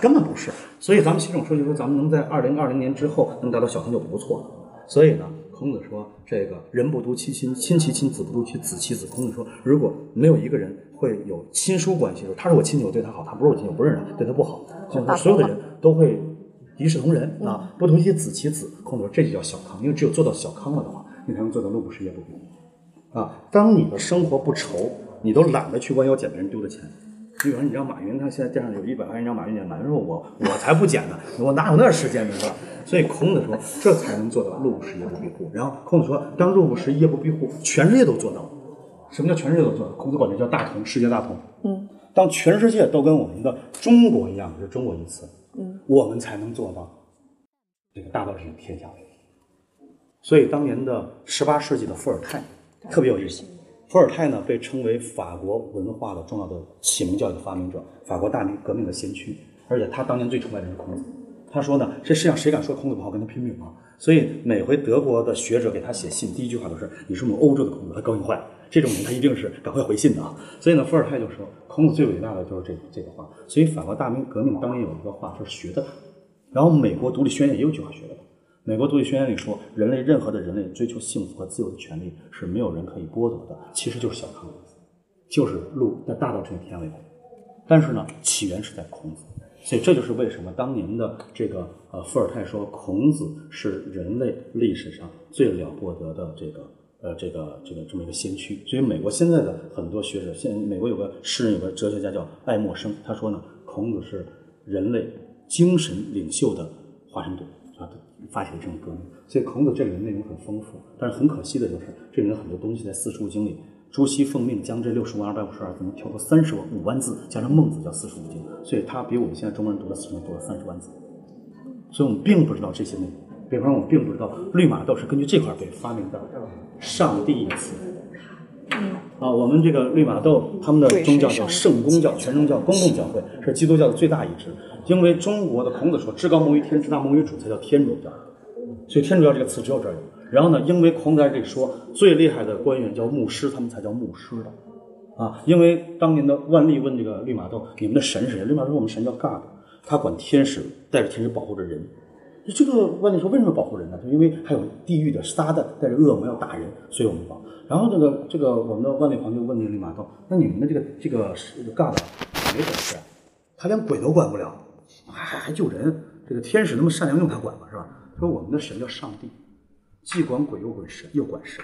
根本不是。所以咱们习总书记说，咱们能在2020年之后能达到小康就不错了。所以呢，孔子说这个人不独其亲，亲其亲，子不独其子其子。孔子说，如果没有一个人会有亲疏关系，说他是我亲戚，我对他好；他不是我亲戚，我不认识他，对他不好。就是所有的人都会一视同仁啊，不同其子其子。孔子说这就叫小康，因为只有做到小康了的话，你才能做到路不拾遗，不贫啊。当你的生活不愁，你都懒得去弯腰捡别人丢的钱。比如说，你让马云，他现在店上有100块钱让马云捡，马云说我才不捡呢，我哪有那时间呢，是吧？所以孔子说，这才能做到路不拾遗，夜不闭户。然后孔子说，当路不拾遗，夜不闭户，全世界都做到了。什么叫全世界都做到？孔子管这叫大同，世界大同。嗯，当全世界都跟我们的中国一样，就是中国一次。嗯，我们才能做到这个大道至简，天下为一。所以当年的18世纪的伏尔泰特别有意思。伏尔泰呢被称为法国文化的重要的启蒙教育发明者，法国大革命的先驱，而且他当年最崇拜的是孔子。他说呢，这世上谁敢说孔子不好，跟他拼命啊！所以每回德国的学者给他写信，第一句话都是你是我们欧洲的孔子，他高兴坏了。这种人他一定是赶快回信的啊！所以呢，伏尔泰就说孔子最伟大的就是这个话。所以法国大革命当年有一个话说学的他，然后美国独立宣言也有句话学的他。美国独立宣言里说，任何人类追求幸福和自由的权利是没有人可以剥夺的，其实就是小康，就是路在大道至简，天下为一。但是呢，起源是在孔子，所以这就是为什么当年的这个伏尔泰说孔子是人类历史上最了不得的这么一个先驱。所以美国现在的很多学者，现在美国有个诗人有个哲学家叫爱默生，他说呢，孔子是人类精神领袖的化身者啊，发起了这种革命。所以孔子这个人内容很丰富，但是很可惜的就是这人很多东西在四书五经里，朱熹奉命将这60万252字能挑出35万字，加上孟子叫45经，所以他比我们现在中国人读的四书多了30万字。所以我们并不知道这些内容，比方我们并不知道绿马豆是根据这块被发明的上帝一词。啊，我们这个绿马豆他们的宗教叫圣公教、全正教、公共教会，是基督教的最大一支。因为中国的孔子说至高莫于天，至大莫于主，才叫天主教，所以天主教这个词只有这儿有。然后呢，因为孔子在这里说最厉害的官员叫牧师，他们才叫牧师的啊。因为当年的万历问这个绿马豆，你们的神是谁？绿马豆说我们神叫 God， 他管天使，带着天使保护着人。这个万历说为什么保护人呢？就因为还有地狱的撒旦带着恶魔要打人，所以我们保。然后这个我们的万历皇帝问绿马豆，那你们的这个God没本事，他连鬼都管不了，还救人？这个天使那么善良，用他管吗？是吧？说我们的神叫上帝，既管鬼又管神，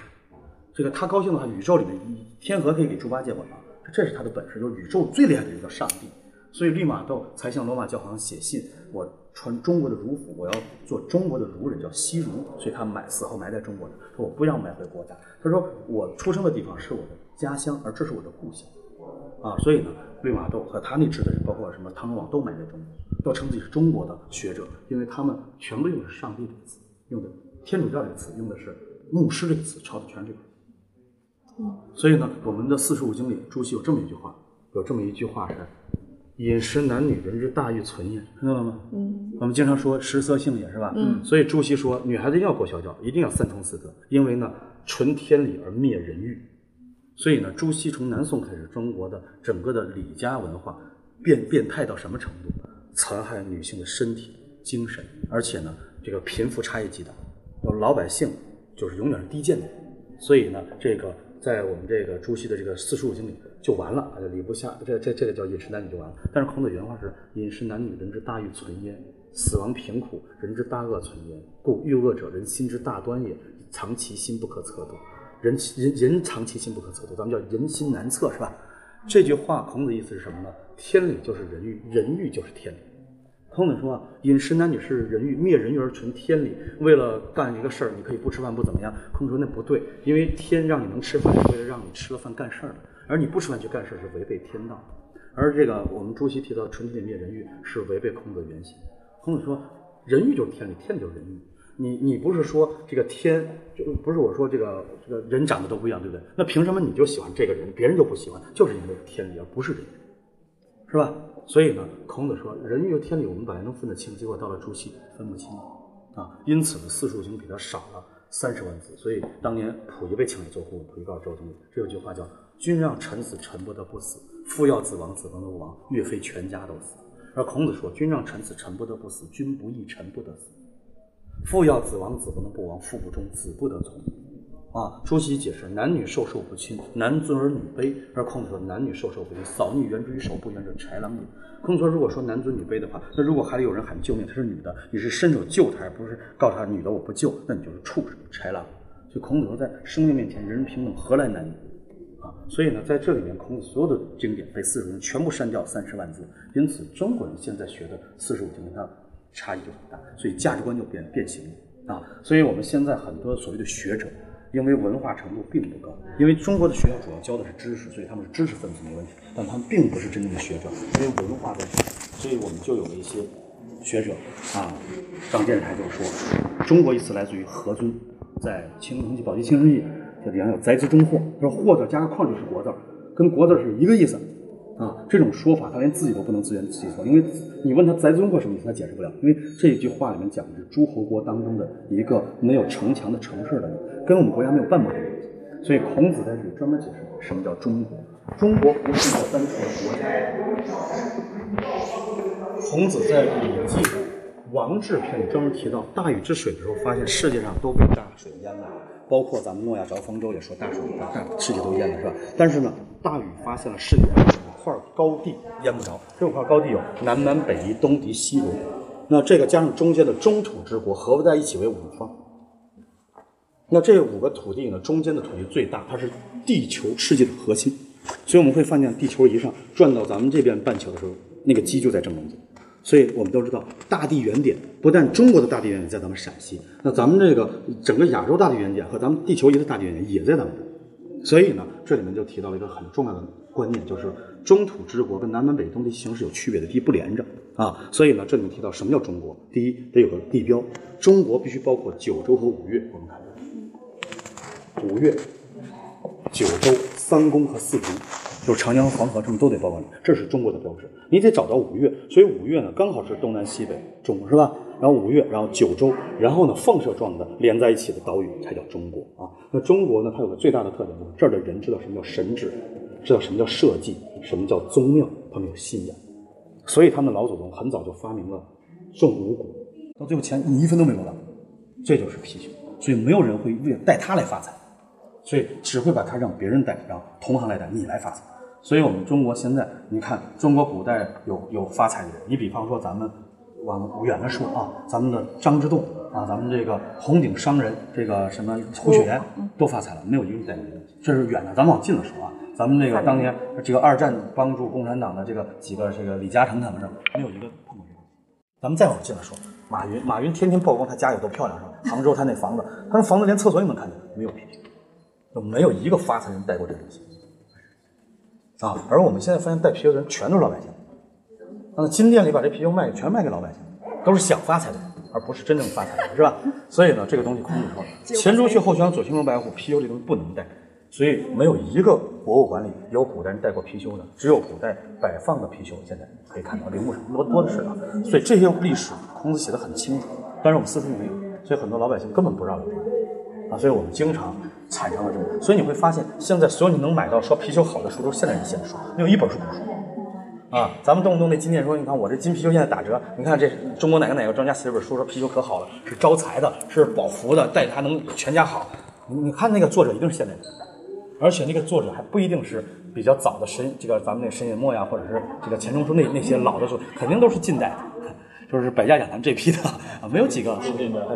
这个他高兴的话，宇宙里面天河可以给猪八戒管吗？这是他的本事，就是宇宙最厉害的人叫上帝。所以绿马豆才向罗马教皇写信，我穿中国的儒服，我要做中国的儒人，叫西儒。所以他死后埋在中国的，说我不让埋回国家。他说我出生的地方是我的家乡，而这是我的故乡啊。所以呢，绿马豆和他那支的人，包括什么汤中王，都埋在中国，都称自己是中国的学者，因为他们全部用的是上帝这个词，用的天主教这个词，用的是牧师这个词，抄的全是这个。所以呢，我们的四书五经里，朱熹有这么一句话，是饮食男女，人之大欲存也，看到了吗？嗯，我们经常说食色性也，是吧？嗯，所以朱熹说，女孩子一定要过小脚，一定要三从四德，因为呢，纯天理而灭人欲。所以呢，朱熹从南宋开始，中国的整个的礼家文化变态到什么程度？残害女性的身体、精神，而且呢，这个贫富差异极大，老百姓就是永远是低贱的。所以呢，这个在我们这个朱熹的这个四书五经里就完了，理不下这个叫饮食男女就完了。但是孔子原话是饮食男女，人之大欲存焉，死亡贫苦，人之大恶存焉，故欲恶者，人心之大端也，藏其心不可测度，人藏其心不可测度，咱们叫人心难测，是吧？这句话孔子意思是什么呢？天理就是人欲，人欲就是天理。孔子说啊，饮食男女是人欲，灭人欲而存天理。为了干一个事儿，你可以不吃饭不怎么样。孔子说那不对，因为天让你能吃饭是为了让你吃了饭干事儿的，而你不吃饭去干事是违背天道。而这个我们朱熹提到纯天理灭人欲是违背孔子的原心。孔子说人欲就是天理，天理就是人欲。你不是说这个天，就不是我说这个人长得都不一样，对不对？那凭什么你就喜欢这个人，别人就不喜欢？就是因为天理而不是人。是吧？所以呢，孔子说人与天理我们本来能分得清，结果到了朱熹分不清啊，因此呢，四书五经比他少了30万字。所以当年溥仪被请来做护，溥仪告周总理，这有句话叫“君让臣死，臣不得不死；父要子亡，子不得不亡；岳飞全家都死。”而孔子说“君让臣死，臣不得不死；君不义，臣不得死；父要子亡，子不能不亡；父不忠，子不得从。”啊，朱熹解释男女授受不亲，男尊而女卑，而孔子说男女授受不亲，扫女原之于手，不原者豺狼也。孔子说，如果说男尊女卑的话，那如果还有人喊救命，她是女的，你是伸手救她，而不是告诉她女的我不救，那你就是畜生豺狼。所以孔子说，在生命面前人人平等，何来男女？啊，所以呢，在这里面，孔子所有的经典被四书五经全部删掉30万字，因此中国人现在学的四书五经跟它差异就很大，所以价值观就变形了啊。所以我们现在很多所谓的学者。因为文化程度并不高，因为中国的学校主要教的是知识，所以他们是知识分子没问题，但他们并不是真正的学者，因为文化问题，所以我们就有了一些学者啊。张建台就说，中国一词来自于和尊，在清同济宝鸡清声译这里面有宅兹中货，说货字加个矿就是国字，跟国字是一个意思啊。这种说法他连自己都不能自圆其说，因为你问他宅兹中货什么意思他解释不了，因为这一句话里面讲的是诸侯国当中的一个没有城墙的城市的跟我们国家没有半毛钱关系，所以孔子在这里专门解释什么叫中国。中国不是一个单纯的国家。孔子在《礼记》王制篇里专门提到大禹治水的时候，发现世界上都被大水淹了，包括咱们诺亚着方舟也说大水把世界都淹了，是吧？但是呢，大禹发现了世界上有块高地淹不着，这块高地有南蛮北夷、东狄、西戎，那这个加上中间的中土之国合在一起为五方。那这5个土地呢，中间的土地最大，它是地球世界的核心，所以我们会发现地球仪上转到咱们这边半球的时候，那个鸡就在正中间。所以我们都知道大地原点，不但中国的大地原点在咱们陕西，那咱们这个整个亚洲大地原点和咱们地球仪的大地原点也在咱们这。所以呢，这里面就提到了一个很重要的观念，就是中土之国跟南蛮北东的形式有区别的，第一不连着啊。所以呢，这里面提到什么叫中国，第一得有个地标，中国必须包括9州和5岳，我们看5岳、9州、3宫和4族，就是长江、黄河，这么都得包括你，这是中国的标志。你得找到5岳，所以5岳呢刚好是东南西北中国，是吧？然后5岳，然后9州，然后呢放射状的连在一起的岛屿才叫中国啊。那中国呢，它有个最大的特点，就是这儿的人知道什么叫神智，知道什么叫社稷，什么叫宗庙，他们有信仰，所以他们的老祖宗很早就发明了种五谷，到最后钱你1分都没有了，这就是貔貅。所以没有人会为了带它来发财。所以只会把它让别人带，让同行来带，你来发财。所以我们中国现在，你看中国古代有发财的人，你比方说咱们往远了说啊，咱们的张之洞啊，咱们这个红顶商人，这个什么胡雪岩都发财了，没有一个人带。这是远了，咱们往近了说啊，咱们这个当年这个二战帮助共产党的这个几个这个李嘉诚他们上，没有一个碰过这个。咱们再往近了说，马云天天曝光他家有多漂亮，是吧？杭州他那房子，他那房子连厕所也能看见，没有批评。就没有一个发财人带过这个东西啊！而我们现在发现带貔貅的人全都是老百姓，那金店里把这貔貅卖全卖给老百姓，都是想发财的人，而不是真正发财的人，是吧？所以呢，这个东西孔子说了，前朱雀后玄，左青龙白虎，貔貅这东西不能带，所以没有一个博物馆里有古代人带过貔貅的，只有古代摆放的貔貅，现在可以看到陵墓上多的是啊。所以这些历史孔子写得很清楚，但是我们四书没有，所以很多老百姓根本不知道有这个啊，所以我们经常。产生了这种，所以你会发现，现在所有你能买到说貔貅好的书都是现代人写的书，没有一本书不是书啊！咱们动不动那金店说，你看我这金貔貅现在打折，你看这中国哪个专家写了本书说貔貅可好了，是招财的，是保福的，带它能全家好。你看那个作者一定是现代人，而且那个作者还不一定是比较早的神，这个咱们那沈尹默呀，或者是这个钱钟书那些老的书，肯定都是近代的，就是百家讲坛这批的啊，没有几个。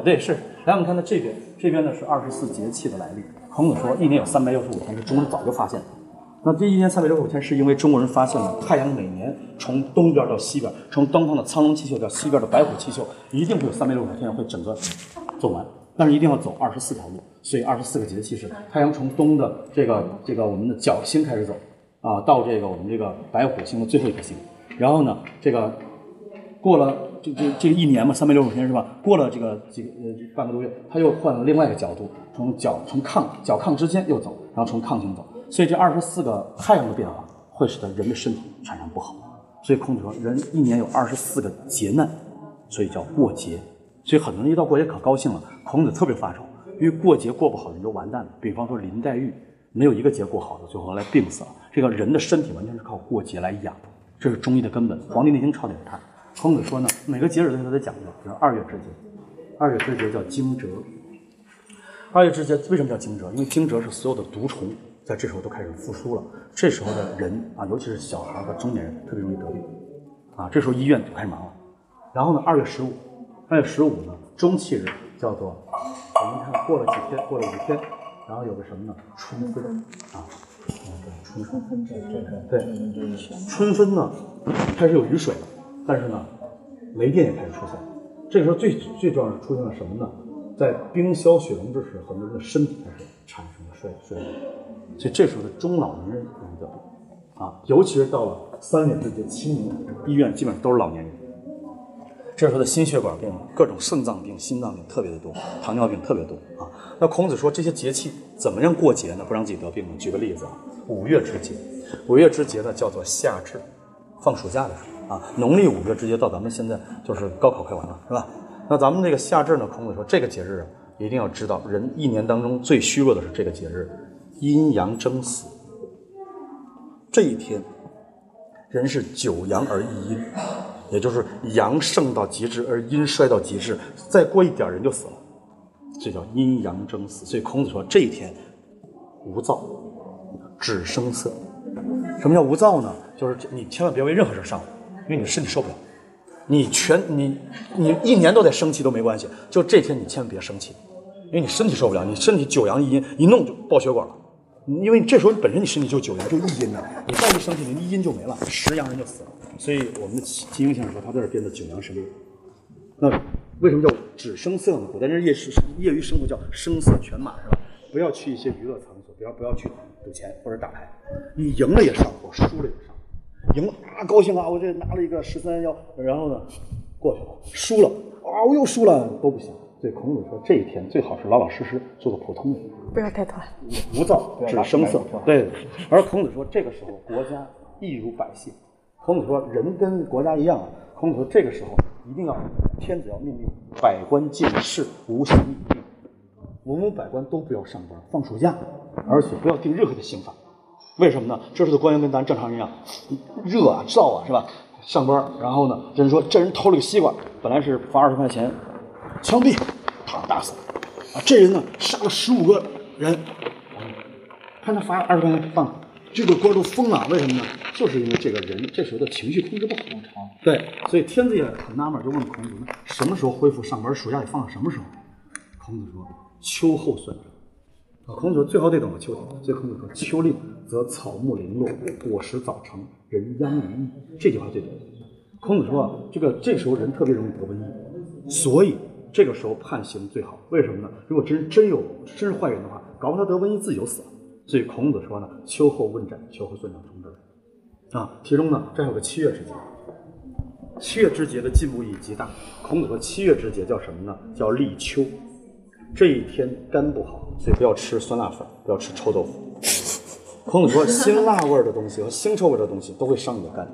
对，是。来，我们看到这边呢是24节气的来历。孔子说，一年有365天，是中国人早就发现的。那这一年365天，是因为中国人发现了太阳每年从东边到西边，从东方的苍龙气宿到西边的白虎气宿，一定会有365天会整个走完，但是一定要走24条路，所以24个节气是太阳从东的这个我们的角星开始走啊，到这个我们这个白虎星的最后一颗星，然后呢这个过了。这一年嘛，365天是吧？过了半个多月，他又换了另外一个角度，从角炕之间又走，然后从炕形走。所以这24个太阳的变化，会使得人的身体产生不好。所以孔子说人一年有24个劫难，所以叫过节。所以很多人一到过节可高兴了，孔子特别发愁，因为过节过不好人就完蛋了。比方说林黛玉没有一个节过好的，最后来病死了。这个人的身体完全是靠过节来养，这是中医的根本。《黄帝内经》抄的是它。孔子说呢，每个节日都有它的讲究，比如二月之节叫惊蛰。二月之节为什么叫惊蛰？因为惊蛰是所有的毒虫在这时候都开始复苏了，这时候的人啊，尤其是小孩和中年人特别容易得病啊，这时候医院就开忙了。然后呢，2月15呢，中气日叫做，我们看过了5天，然后有个什么呢？春分啊，春分对，春分呢开始有雨水了，但是呢，雷电也开始出现。这个时候最重要是出现了什么呢？在冰消雪融之时，很多人的身体开始产生了衰弱。所以这时候的中老年人容易得病啊，尤其是到了3月之节清明，医院基本上都是老年人。这时候的心血管病、各种肾脏病、心脏病特别的多，糖尿病特别多啊。那孔子说这些节气怎么样过节呢？不让自己得病呢？举个例子啊，5月之节呢叫做夏至，放暑假的时候啊，农历5月之节到咱们现在就是高考快完了，是吧？那咱们这个夏至呢，孔子说这个节日啊，一定要知道，人一年当中最虚弱的是这个节日。阴阳争死，这一天人是9阳而一阴，也就是阳盛到极致而阴衰到极致，再过一点人就死了，这叫阴阳争死。所以孔子说这一天无燥只生色。什么叫无燥呢？就是你千万别为任何事上火，因为你身体受不了，你一年都在生气都没关系，就这天你千万别生气，因为你身体受不了，你身体9阳一阴一弄就爆血管了，因为这时候本身你身体就9阳就一阴了，你再一生气，你一阴就没了，10阳人就死了。所以我们的金庸先生说，他在这编的9阳11。那为什么叫只声色呢？古代人业余生活叫声色犬马，是吧？不要去一些娱乐场所，不要去赌钱或者打牌，你赢了也上火，输了也上火。赢了啊，高兴啊，我这拿了一个13，然后呢过去了，输了啊，我又输了，都不行。所以孔子说，这一天最好是老老实实做个普通人，不要太团，无躁只生色。对，而孔子说，这个时候国家易如百姓。孔子说，人跟国家一样啊。孔子说，这个时候一定要天子要命令百官禁事，无刑以令，文武百官都不要上班，放暑假，而且不要定任何的刑罚。为什么呢？这时的官员跟咱正常人一样，热啊、燥啊，是吧？上班，然后呢，人说这人偷了个西瓜，本来是罚20块钱。枪毙，他打死啊！这人呢，杀了15个人，看他罚20块钱放，这个官都疯了。为什么呢？就是因为这个人这时候的情绪控制不好。对，所以天子也很纳闷，就问孔子：什么时候恢复上班？暑假也放了，什么时候？孔子说：秋后算账。孔子说最好得等到秋天。所以孔子说：秋令则草木零落，果实早成，人殃于疫。这句话最对。孔子说：这时候人特别容易得瘟疫，所以。这个时候判刑最好，为什么呢？如果真是坏人的话，搞不好他得瘟疫自己就死了。所以孔子说呢，秋后问斩，秋后算账，从之啊。其中呢，这还有个7月之节。7月之节的进步意义极大。孔子说，7月之节叫什么呢？叫立秋。这一天肝不好，所以不要吃酸辣粉，不要吃臭豆腐。孔子说，辛辣味的东西和腥臭味的东西都会伤你的肝。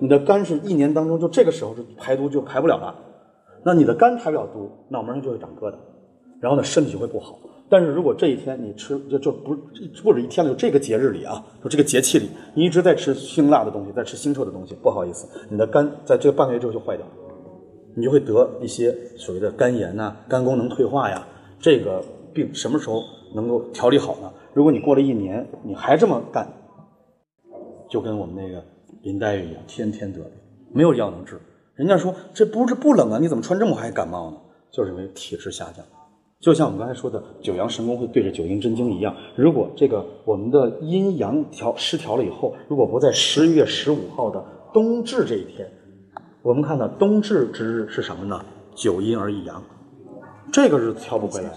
你的肝是一年当中就这个时候就排毒就排不了了。那你的肝排不了毒，脑门上就会长疙瘩，然后呢身体就会不好。但是如果这一天你吃不止一天了，就这个节日里啊，就这个节气里，你一直在吃辛辣的东西，在吃腥臭的东西，不好意思，你的肝在这个半个月之后就坏掉了，你就会得一些所谓的肝炎呐、肝功能退化呀。这个病什么时候能够调理好呢？如果你过了1年你还这么干，就跟我们那个林黛玉一样，天天得病，没有药能治。人家说这不冷啊，你怎么穿这么还感冒呢？就是因为体质下降。就像我们刚才说的9阳神功会对着9阴真经一样，如果这个我们的阴阳失调了以后，如果不在11月15号的冬至这一天，我们看到冬至之日是什么呢？9阴而1阳，这个日子调不回来，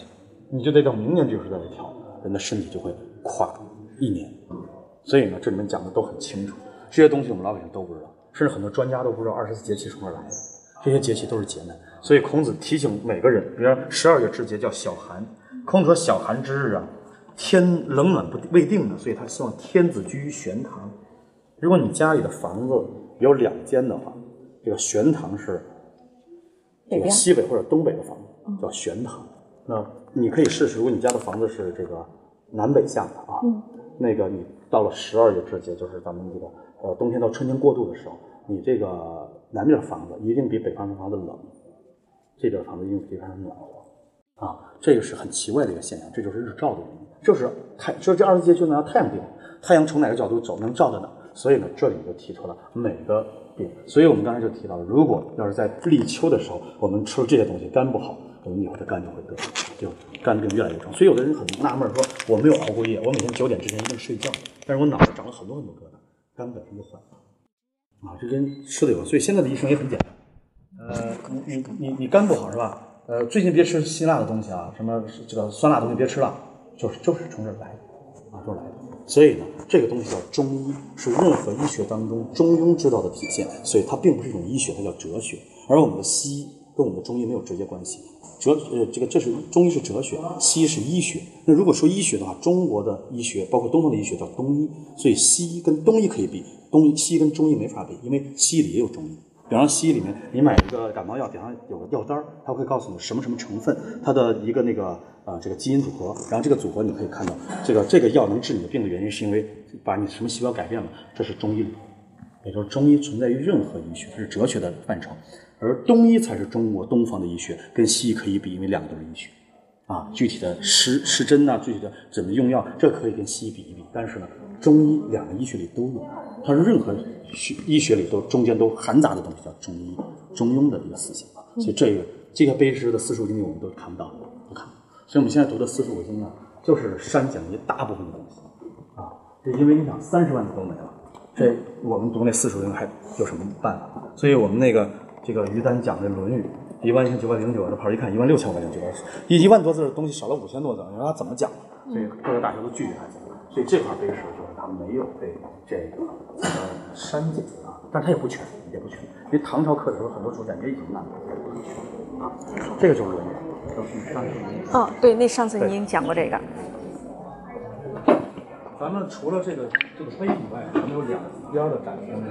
你就得到明年这个时候再调，人的身体就会垮1年。所以呢，这里面讲的都很清楚，这些东西我们老百姓都不知道。甚至很多专家都不知道24节气从哪来的，这些节气都是劫难。所以孔子提醒每个人，比如12月之节叫小寒，孔子说小寒之日啊，天冷暖未定的，所以他希望天子居于玄堂。如果你家里的房子有两间的话，这个玄堂是这个西北或者东北的房子叫玄堂。那你可以试试，如果你家的房子是这个南北向的啊，那个你到了12月之节，就是咱们这个冬天到春天过渡的时候，你这个南面的房子一定比北方的房子冷，这边的房子一定比北方的暖和啊，这个是很奇怪的一个现象，这就是日照的原因，就是就是这20节就能让太阳地方，太阳从哪个角度走能照到哪，所以呢，这里就提出了每个病，所以我们刚才就提到了，如果要是在立秋的时候，我们吃这些东西肝不好，我们以后的肝就会得，就肝病越来越重。所以有的人很纳闷说，我没有熬过夜，我每天9点之前一定睡觉，但是我脑子长了很多很多疙瘩，肝本身就坏了啊，这跟吃的有关。所以现在的医生也很简单，你肝不好是吧？最近别吃辛辣的东西啊，什么这个酸辣的东西别吃了，就是从这儿来的啊，就是来的。所以呢，这个东西叫中医，是任何医学当中中庸之道的体现。所以它并不是一种医学，它叫哲学。而我们的西医跟我们的中医没有直接关系。这是中医是哲学，西医是医学。那如果说医学的话，中国的医学包括东方的医学叫东医。所以西医跟东医可以比，西医跟中医没法比，因为西医里也有中医。比方西医里面，你买一个感冒药，顶上有个药单，它会告诉你什么什么成分，它的一个那个这个基因组合，然后这个组合你可以看到，这个药能治你的病的原因是因为把你什么细胞改变了，这是中医理，也就是中医存在于任何医学，这是哲学的范畴，而东医才是中国东方的医学，跟西医可以比，因为两个都是医学，啊，具体的施针啊，具体的怎么用药，这可以跟西医比一比，但是呢，中医两个医学里都有，它是任何医学里都中间都含杂的东西叫中医，中庸的一个思想，所以这个卑职的45经我们都看不到，不看。所以我们现在读的45经呢，就是删减了一大部分的东西啊。这因为你想30万字都没了，这我们读那45经还有什么办法？所以我们那个这个于丹讲的《论语》11909，这跑一看16509，1万多字的东西少了5000多字，你说他怎么讲？所以各个大学都拒绝他讲。所以这块碑石就是它没有被这个删减啊，但它也不全，因为唐朝刻的时候很多竹简也已经烂了啊。这个就是《论语》。哦，对，那上次您讲过这个。咱们除了这个碑以外，咱们有两边的展厅。